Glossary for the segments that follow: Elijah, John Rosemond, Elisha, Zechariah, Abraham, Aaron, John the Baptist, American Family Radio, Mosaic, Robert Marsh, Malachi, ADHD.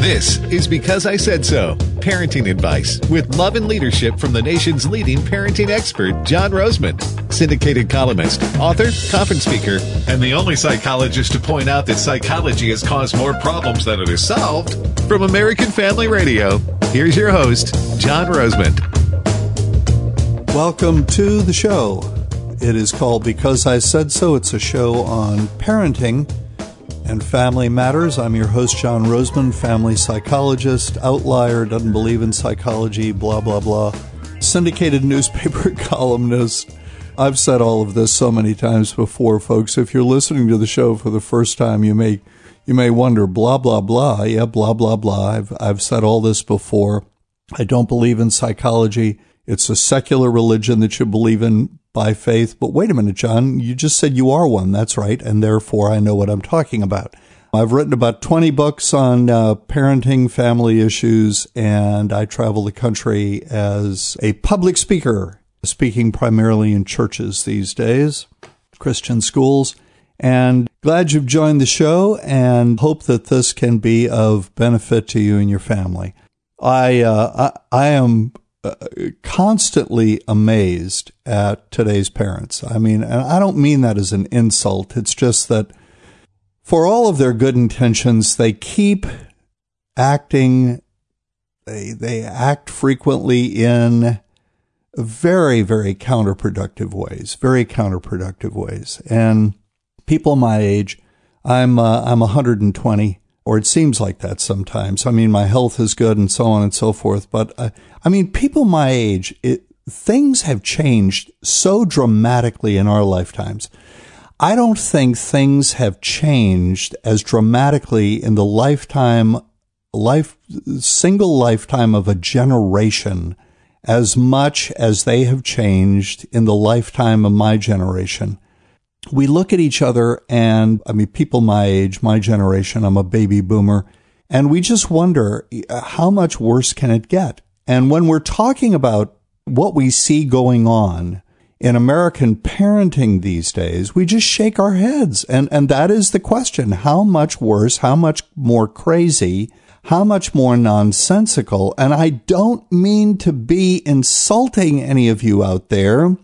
This is Because I Said So, parenting advice with love and leadership from the nation's leading parenting expert, John Rosemond, syndicated columnist, author, conference speaker, and the only psychologist to point out that psychology has caused more problems than it has solved. From American Family Radio, here's your host, John Rosemond. Welcome to the show. It is called Because I Said So. It's a show on parenting and family matters. I'm your host, John Rosemond, family psychologist, outlier, doesn't believe in psychology, blah, blah, blah, syndicated newspaper columnist. I've said all of this so many times before, folks. If you're listening to the show for the first time, you may wonder, blah, blah, blah. Yeah, blah, blah, blah. I've said all this before. I don't believe in psychology. It's a secular religion that you believe in by faith. But wait a minute, John, you just said you are one. That's right. And therefore, I know what I'm talking about. I've written about 20 books on parenting, family issues, and I travel the country as a public speaker, speaking primarily in churches these days, Christian schools. And glad you've joined the show and hope that this can be of benefit to you and your family. I am constantly amazed at today's parents. I mean, and I don't mean that as an insult. It's just that for all of their good intentions, they keep acting, they act frequently in very, very counterproductive ways, And people my age, I'm 120. Or it seems like that sometimes. I mean, my health is good and so on and so forth. But I mean, people my age, things have changed so dramatically in our lifetimes. I don't think things have changed as dramatically in the single lifetime of a generation as much as they have changed in the lifetime of my generation. We look at each other and, I mean, people my age, my generation, I'm a baby boomer, and we just wonder how much worse can it get? And when we're talking about what we see going on in American parenting these days, we just shake our heads. And that is the question. How much worse? How much more crazy? How much more nonsensical? And I don't mean to be insulting any of you out there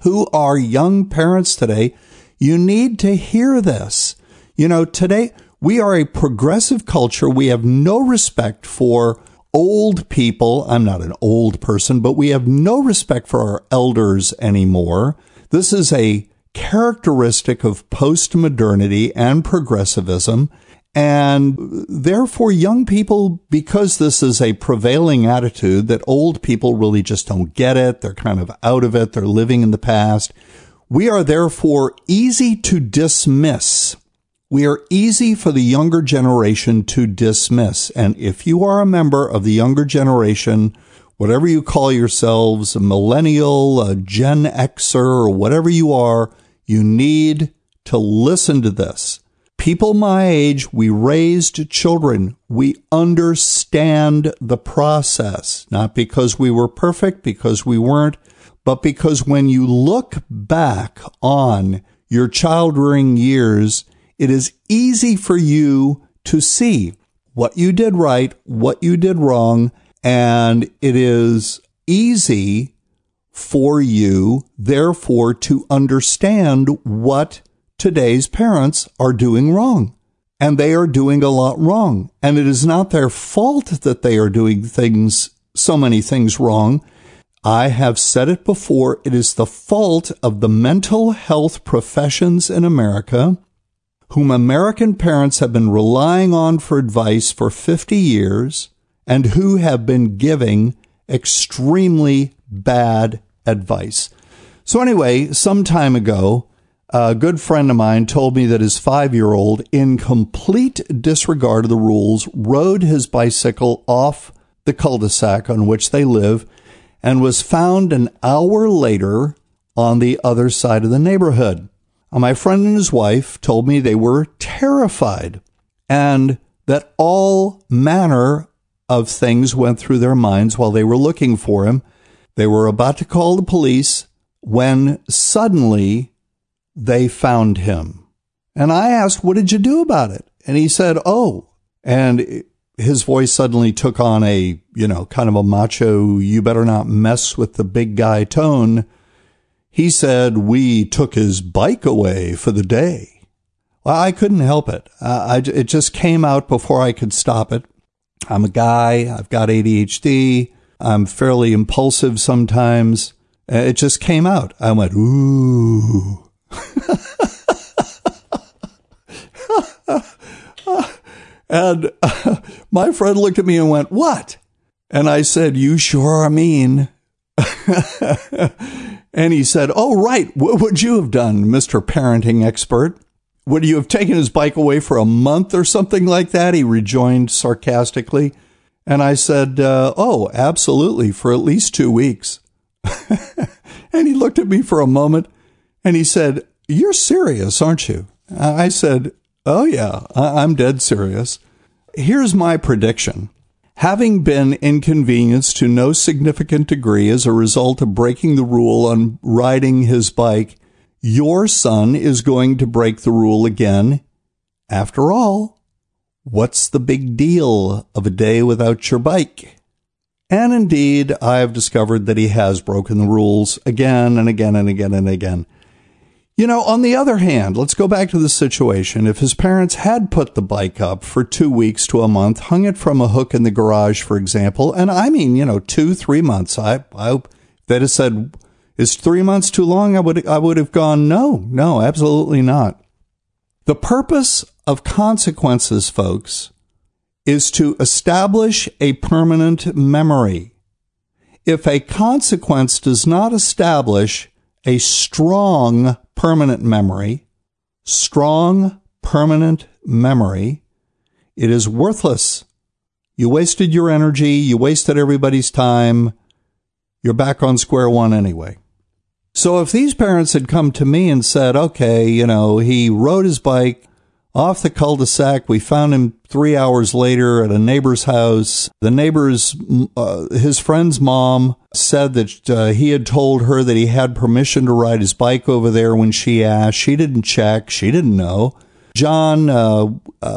who are young parents today. You need to hear this. You know, today we are a progressive culture. We have no respect for old people. I'm not an old person, but we have no respect for our elders anymore. This is a characteristic of postmodernity and progressivism. And therefore, young people, because this is a prevailing attitude that old people really just don't get it, they're kind of out of it, they're living in the past, we are therefore easy to dismiss. We are easy for the younger generation to dismiss. And if you are a member of the younger generation, whatever you call yourselves, a millennial, a Gen Xer, or whatever you are, you need to listen to this. People my age, we raised children. We understand the process, not because we were perfect, because we weren't, but because when you look back on your child rearing years, it is easy for you to see what you did right, what you did wrong, and it is easy for you, therefore, to understand what today's parents are doing wrong, and they are doing a lot wrong. And it is not their fault that they are doing things, so many things wrong. I have said it before. It is the fault of the mental health professions in America, whom American parents have been relying on for advice for 50 years and who have been giving extremely bad advice. So anyway, some time ago, a good friend of mine told me that his 5-year-old, in complete disregard of the rules, rode his bicycle off the cul-de-sac on which they live and was found an hour later on the other side of the neighborhood. My friend and his wife told me they were terrified and that all manner of things went through their minds while they were looking for him. They were about to call the police when suddenly they found him. And I asked, what did you do about it? And he said, oh, and his voice suddenly took on a, you know, kind of a macho, you better not mess with the big guy tone. He said, we took his bike away for the day. Well, I couldn't help it. It just came out before I could stop it. I'm a guy. I've got ADHD. I'm fairly impulsive sometimes. It just came out. I went, ooh. And my friend looked at me and went, what? And I said, you sure are mean. And he said, oh, right. What would you have done, Mr. Parenting Expert? Would you have taken his bike away for a month or something like that? He rejoined sarcastically. And I said, oh, absolutely, for at least 2 weeks. And he looked at me for a moment and he said, you're serious, aren't you? I said, oh, yeah, I'm dead serious. Here's my prediction. Having been inconvenienced to no significant degree as a result of breaking the rule on riding his bike, your son is going to break the rule again. After all, what's the big deal of a day without your bike? And indeed, I have discovered that he has broken the rules again and again and again and again. You know, on the other hand, let's go back to the situation. If his parents had put the bike up for 2 weeks to a month, hung it from a hook in the garage, for example, and I mean, you know, 2-3 months, I they'd have said, is 3 months too long? I would have gone, no, absolutely not. The purpose of consequences, folks, is to establish a permanent memory. If a consequence does not establish a strong permanent memory, it is worthless. You wasted your energy. You wasted everybody's time. You're back on square one anyway. So if these parents had come to me and said, okay, you know, he rode his bike off the cul-de-sac, we found him 3 hours later at a neighbor's house. The neighbor's, his friend's mom said that he had told her that he had permission to ride his bike over there when she asked. She didn't check. She didn't know. John,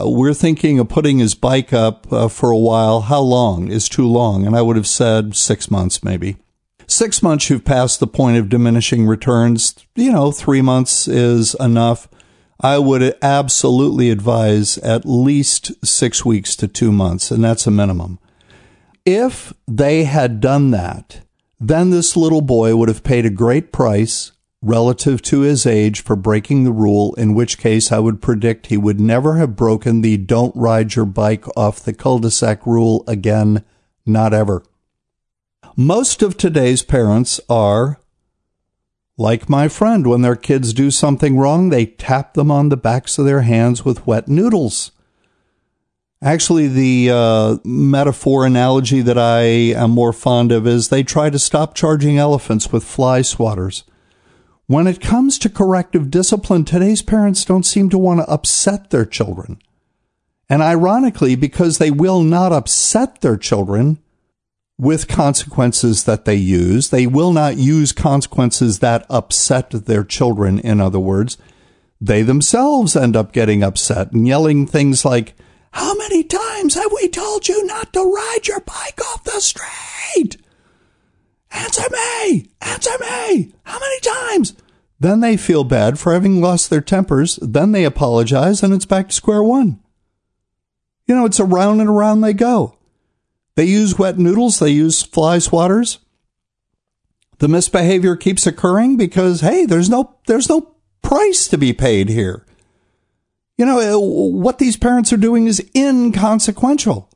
we're thinking of putting his bike up for a while. How long is too long? And I would have said 6 months maybe. 6 months, you've passed the point of diminishing returns. You know, 3 months is enough. I would absolutely advise at least 6 weeks to 2 months, and that's a minimum. If they had done that, then this little boy would have paid a great price relative to his age for breaking the rule, in which case I would predict he would never have broken the don't ride your bike off the cul-de-sac rule again, not ever. Most of today's parents are like my friend. When their kids do something wrong, they tap them on the backs of their hands with wet noodles. Actually, the metaphor analogy that I am more fond of is they try to stop charging elephants with fly swatters. When it comes to corrective discipline, today's parents don't seem to want to upset their children. And ironically, because they will not upset their children with consequences that they use. They will not use consequences that upset their children. In other words, they themselves end up getting upset and yelling things like, how many times have we told you not to ride your bike off the street? Answer me. How many times? Then they feel bad for having lost their tempers. Then they apologize and it's back to square one. You know, it's around and around they go. They use wet noodles. They use fly swatters. The misbehavior keeps occurring because, hey, there's no price to be paid here. You know, what these parents are doing is inconsequential.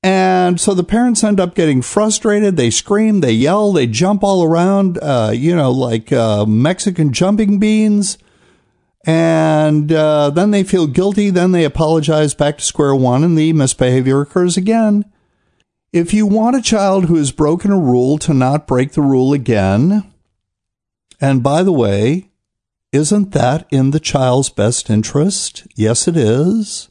And so the parents end up getting frustrated. They scream, they yell, they jump all around, you know, like Mexican jumping beans. And then they feel guilty. Then they apologize, back to square one, and the misbehavior occurs again. If you want a child who has broken a rule to not break the rule again, and by the way, isn't that in the child's best interest? Yes, it is.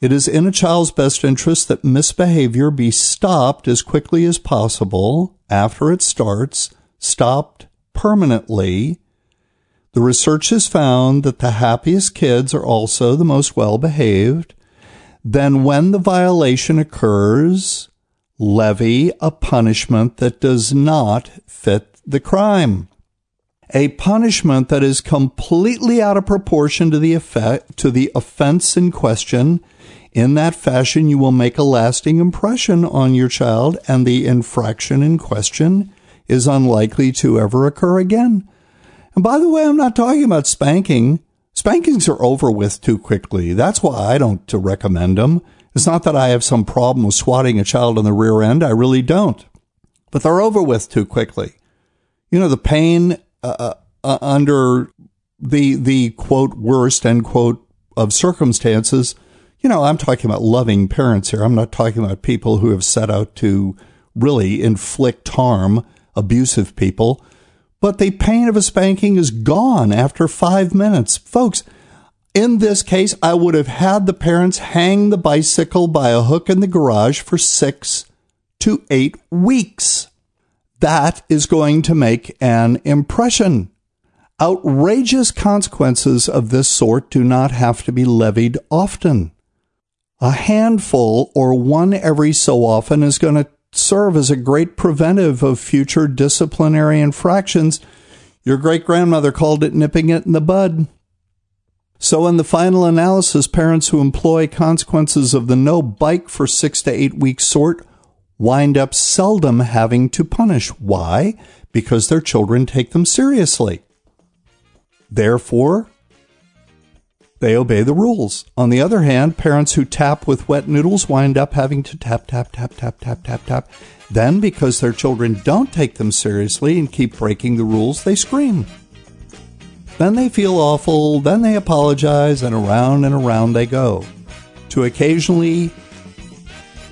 It is in a child's best interest that misbehavior be stopped as quickly as possible after it starts, stopped permanently. The research has found that the happiest kids are also the most well-behaved. Then when the violation occurs, levy a punishment that does not fit the crime. A punishment that is completely out of proportion to the offense in question. In that fashion, you will make a lasting impression on your child, and the infraction in question is unlikely to ever occur again. And by the way, I'm not talking about spanking. Spankings are over with too quickly. That's why I don't recommend them. It's not that I have some problem with swatting a child on the rear end. I really don't. But they're over with too quickly. You know, the pain under the quote, worst, end quote, of circumstances. You know, I'm talking about loving parents here. I'm not talking about people who have set out to really inflict harm, abusive people. But the pain of a spanking is gone after 5 minutes. Folks, in this case, I would have had the parents hang the bicycle by a hook in the garage for 6 to 8 weeks. That is going to make an impression. Outrageous consequences of this sort do not have to be levied often. A handful or one every so often is going to serve as a great preventive of future disciplinary infractions. Your great-grandmother called it nipping it in the bud. So in the final analysis, parents who employ consequences of the no bike for 6 to 8 week sort wind up seldom having to punish. Why? Because their children take them seriously. Therefore, they obey the rules. On the other hand, parents who tap with wet noodles wind up having to tap, tap, tap, tap, tap, tap, tap. Then, because their children don't take them seriously and keep breaking the rules, they scream. Then they feel awful, then they apologize, and around they go. To occasionally,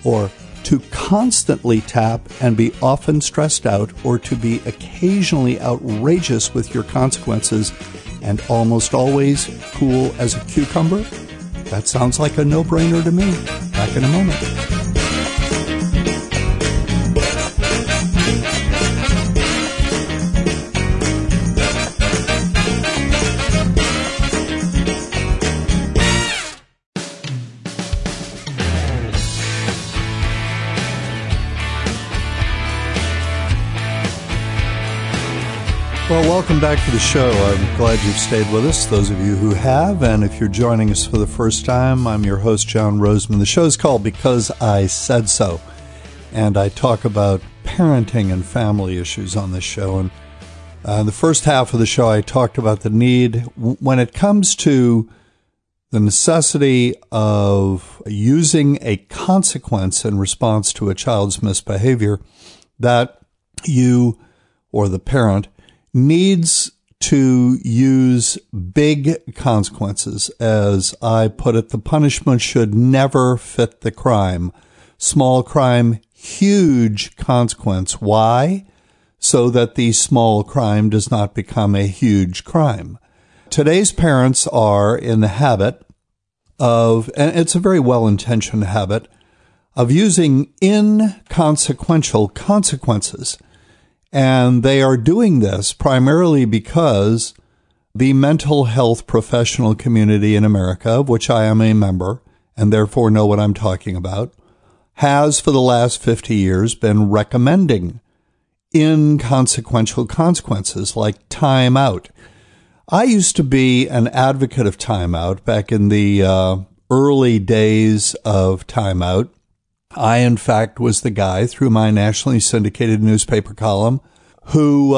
or to constantly tap and be often stressed out, or to be occasionally outrageous with your consequences, and almost always cool as a cucumber? That sounds like a no-brainer to me. Back in a moment. Well, welcome back to the show. I'm glad you've stayed with us, those of you who have. And if you're joining us for the first time, I'm your host, John Rosemond. The show's called Because I Said So. And I talk about parenting and family issues on this show. And the first half of the show, I talked about the need, when it comes to the necessity of using a consequence in response to a child's misbehavior, that you or the parent needs to use big consequences. As I put it, the punishment should never fit the crime. Small crime, huge consequence. Why? So that the small crime does not become a huge crime. Today's parents are in the habit of, and it's a very well-intentioned habit, of using inconsequential consequences. And they are doing this primarily because the mental health professional community in America, of which I am a member, and therefore know what I'm talking about, has for the last 50 years been recommending inconsequential consequences like time out. I used to be an advocate of time out back in the early days of time out. I, in fact, was the guy through my nationally syndicated newspaper column who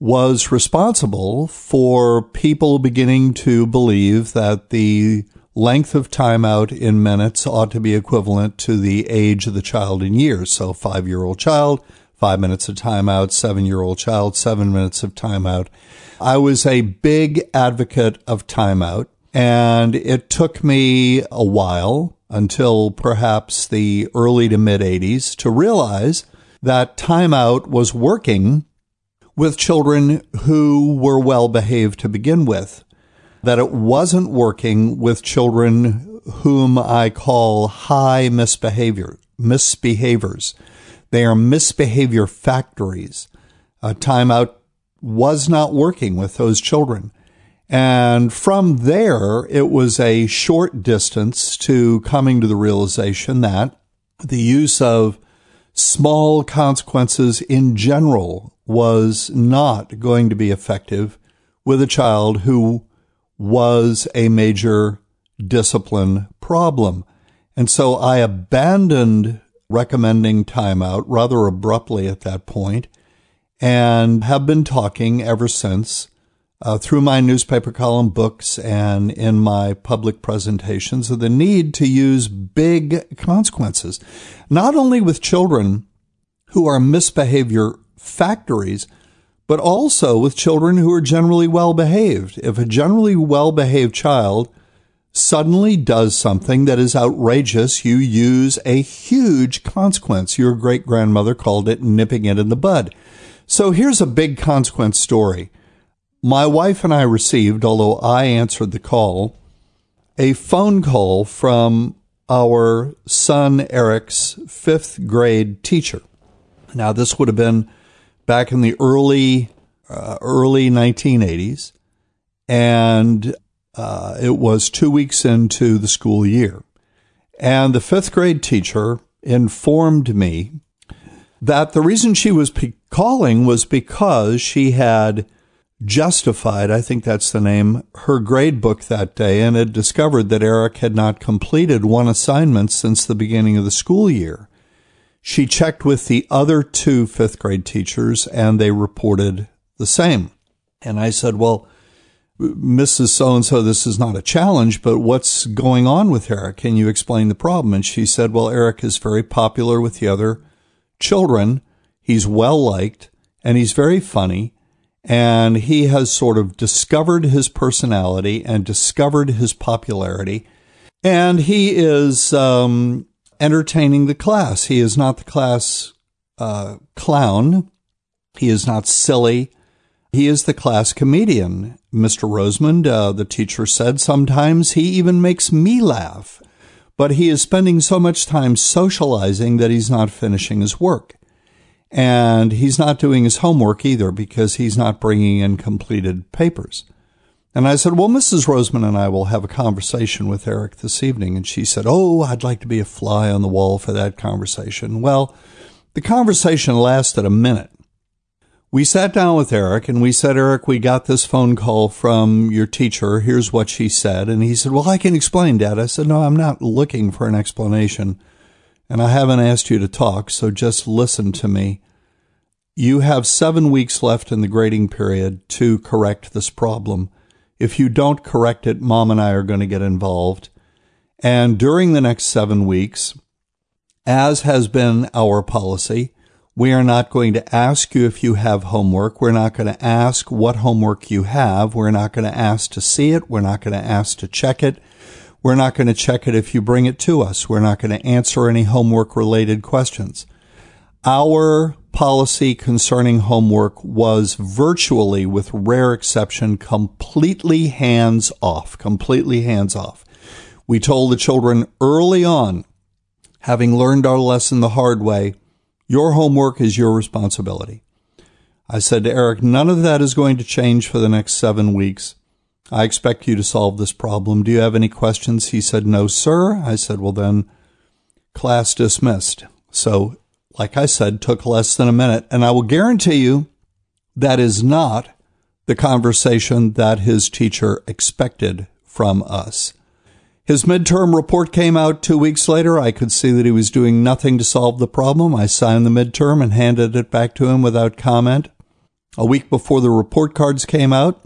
was responsible for people beginning to believe that the length of time out in minutes ought to be equivalent to the age of the child in years. So 5-year-old child, 5 minutes of time out, 7-year-old child, 7 minutes of time out. I was a big advocate of time out, and it took me a while, until perhaps the early to mid-'80s, to realize that timeout was working with children who were well-behaved to begin with, that it wasn't working with children whom I call high misbehaviors. They are misbehavior factories. Timeout was not working with those children. And from there, it was a short distance to coming to the realization that the use of small consequences in general was not going to be effective with a child who was a major discipline problem. And so I abandoned recommending timeout rather abruptly at that point and have been talking ever since through my newspaper column, books, and in my public presentations of the need to use big consequences, not only with children who are misbehavior factories, but also with children who are generally well-behaved. If a generally well-behaved child suddenly does something that is outrageous, you use a huge consequence. Your great-grandmother called it nipping it in the bud. So here's a big consequence story. My wife and I received, although I answered the call, a phone call from our son Eric's fifth grade teacher. Now, this would have been back in the early 1980s, and it was 2 weeks into the school year. And the fifth grade teacher informed me that the reason she was calling was because she had justified, I think that's the name, her grade book that day and had discovered that Eric had not completed one assignment since the beginning of the school year. She checked with the other two fifth grade teachers and they reported the same. And I said, well, Mrs. So-and-so, this is not a challenge, but what's going on with Eric? Can you explain the problem? And she said, well, Eric is very popular with the other children. He's well-liked and he's very funny. And he has sort of discovered his personality and discovered his popularity. And he is entertaining the class. He is not the class clown. He is not silly. He is the class comedian. Mr. Rosemond, the teacher, said sometimes he even makes me laugh. But he is spending so much time socializing that he's not finishing his work. And he's not doing his homework either because he's not bringing in completed papers. And I said, well, Mrs. Roseman and I will have a conversation with Eric this evening. And she said, oh, I'd like to be a fly on the wall for that conversation. Well, the conversation lasted a minute. We sat down with Eric and we said, Eric, we got this phone call from your teacher. Here's what she said. And he said, well, I can explain, Dad. I said, no, I'm not looking for an explanation. And I haven't asked you to talk, so just listen to me. You have 7 weeks left in the grading period to correct this problem. If you don't correct it, Mom and I are going to get involved. And during the next 7 weeks, as has been our policy, we are not going to ask you if you have homework. We're not going to ask what homework you have. We're not going to ask to see it. We're not going to ask to check it. We're not going to check it if you bring it to us. We're not going to answer any homework-related questions. Our policy concerning homework was virtually, with rare exception, completely hands-off, We told the children early on, having learned our lesson the hard way, your homework is your responsibility. I said to Eric, none of that is going to change for the next 7 weeks. I expect you to solve this problem. Do you have any questions? He said, no, sir. I said, well, then class dismissed. So, like I said, took less than a minute. And I will guarantee you that is not the conversation that his teacher expected from us. His midterm report came out 2 weeks later. I could see that he was doing nothing to solve the problem. I signed the midterm and handed it back to him without comment. A week before the report cards came out,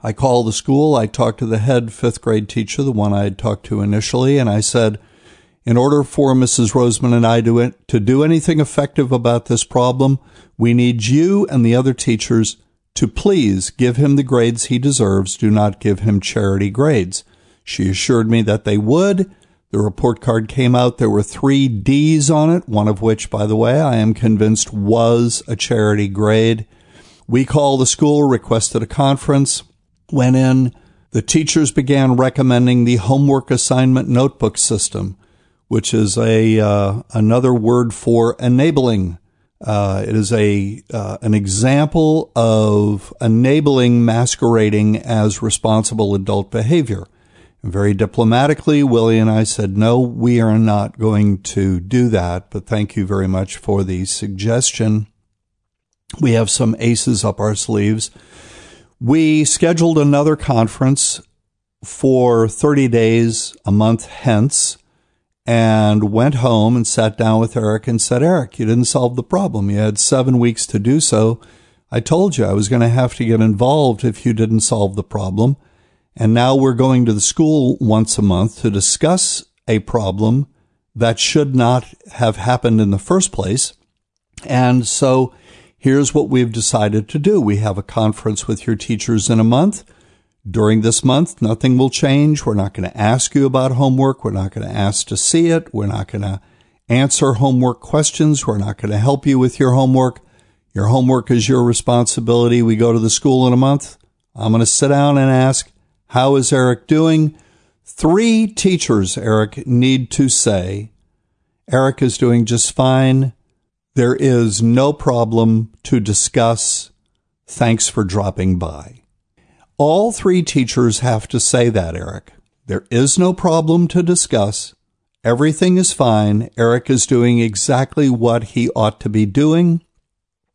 I called the school. I talked to the head fifth grade teacher, the one I had talked to initially, and I said, in order for Mrs. Roseman and I to do anything effective about this problem, we need you and the other teachers to please give him the grades he deserves. Do not give him charity grades. She assured me that they would. The report card came out. There were 3 Ds on it, one of which, by the way, I am convinced was a charity grade. We called the school, requested a conference. Went in, the teachers began recommending the homework assignment notebook system, which is another word for enabling It is an example of enabling masquerading as responsible adult behavior. And very diplomatically, Willie and I said, no, we are not going to do that, but thank you very much for the suggestion. We have some aces up our sleeves. We scheduled another conference for 30 days, a month hence, and went home and sat down with Eric and said, Eric, you didn't solve the problem. You had 7 weeks to do so. I told you I was going to have to get involved if you didn't solve the problem. And now we're going to the school once a month to discuss a problem that should not have happened in the first place. And so here's what we've decided to do. We have a conference with your teachers in a month. During this month, nothing will change. We're not going to ask you about homework. We're not going to ask to see it. We're not going to answer homework questions. We're not going to help you with your homework. Your homework is your responsibility. We go to the school in a month. I'm going to sit down and ask, how is Eric doing? 3 teachers, Eric, need to say, Eric is doing just fine. There is no problem to discuss. Thanks for dropping by. All 3 teachers have to say that, Eric. There is no problem to discuss. Everything is fine. Eric is doing exactly what he ought to be doing,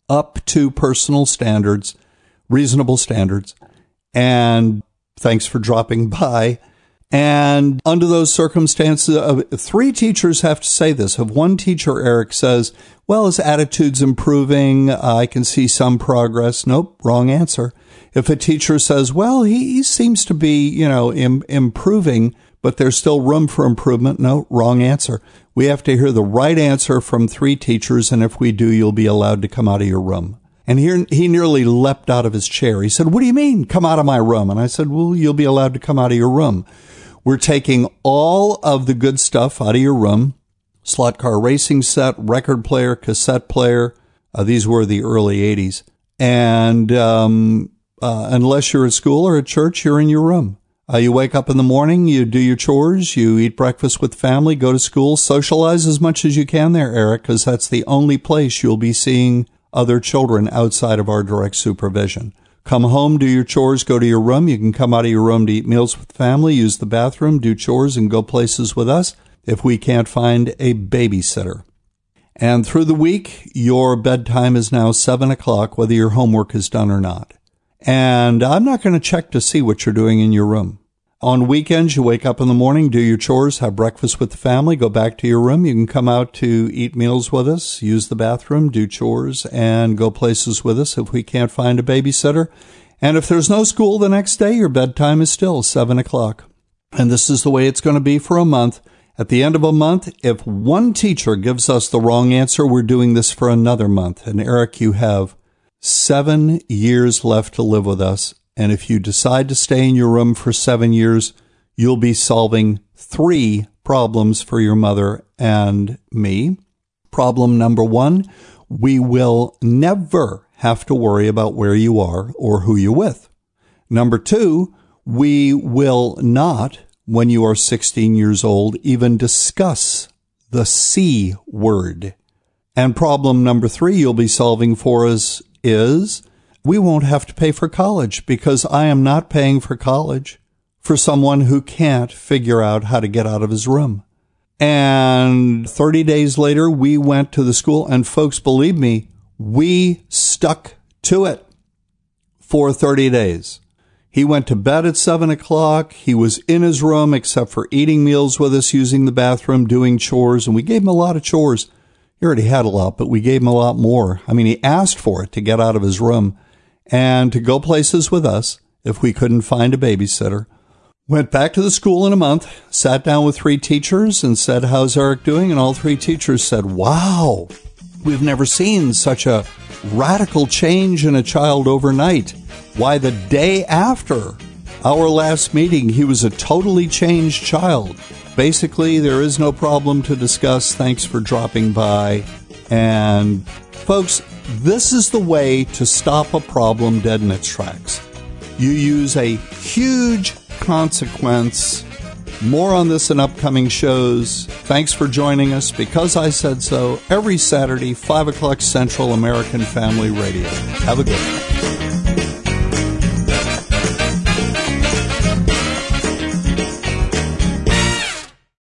up to personal standards, reasonable standards, and thanks for dropping by. And under those circumstances, 3 teachers have to say this. If one teacher, Eric, says, well, his attitude's improving, I can see some progress. Nope, wrong answer. If a teacher says, well, he seems to be, improving, but there's still room for improvement. No, wrong answer. We have to hear the right answer from 3 teachers, and if we do, you'll be allowed to come out of your room. And here he nearly leapt out of his chair. He said, what do you mean, come out of my room? And I said, well, you'll be allowed to come out of your room. We're taking all of the good stuff out of your room. Slot car racing set, record player, cassette player. These were the early 80s. And unless you're at school or at church, you're in your room. You wake up in the morning, you do your chores, you eat breakfast with family, go to school, socialize as much as you can there, Eric, because that's the only place you'll be seeing other children outside of our direct supervision. Come home, do your chores, go to your room. You can come out of your room to eat meals with family, use the bathroom, do chores, and go places with us if we can't find a babysitter. And through the week, your bedtime is now 7 o'clock, whether your homework is done or not. And I'm not going to check to see what you're doing in your room. On weekends, you wake up in the morning, do your chores, have breakfast with the family, go back to your room. You can come out to eat meals with us, use the bathroom, do chores, and go places with us if we can't find a babysitter. And if there's no school the next day, your bedtime is still 7 o'clock. And this is the way it's going to be for a month. At the end of a month, if one teacher gives us the wrong answer, we're doing this for another month. And Eric, you have 7 years left to live with us. And if you decide to stay in your room for 7 years, you'll be solving 3 problems for your mother and me. Problem number 1, we will never have to worry about where you are or who you're with. Number 2, we will not, when you are 16 years old, even discuss the C word. And problem number 3 you'll be solving for us is, we won't have to pay for college because I am not paying for college for someone who can't figure out how to get out of his room. And 30 days later, we went to the school, and folks, believe me, we stuck to it for 30 days. He went to bed at 7 o'clock. He was in his room except for eating meals with us, using the bathroom, doing chores, and we gave him a lot of chores. He already had a lot, but we gave him a lot more. I mean, he asked for it to get out of his room and to go places with us if we couldn't find a babysitter. Went back to the school in a month, sat down with 3 teachers and said, how's Eric doing? And all 3 teachers said, wow, we've never seen such a radical change in a child overnight. Why, the day after our last meeting, he was a totally changed child. Basically, there is no problem to discuss. Thanks for dropping by. And folks, this is the way to stop a problem dead in its tracks. You use a huge consequence More on this in upcoming shows. Thanks for joining us, Because I Said So, every Saturday, 5 o'clock Central, American Family Radio. Have a good one.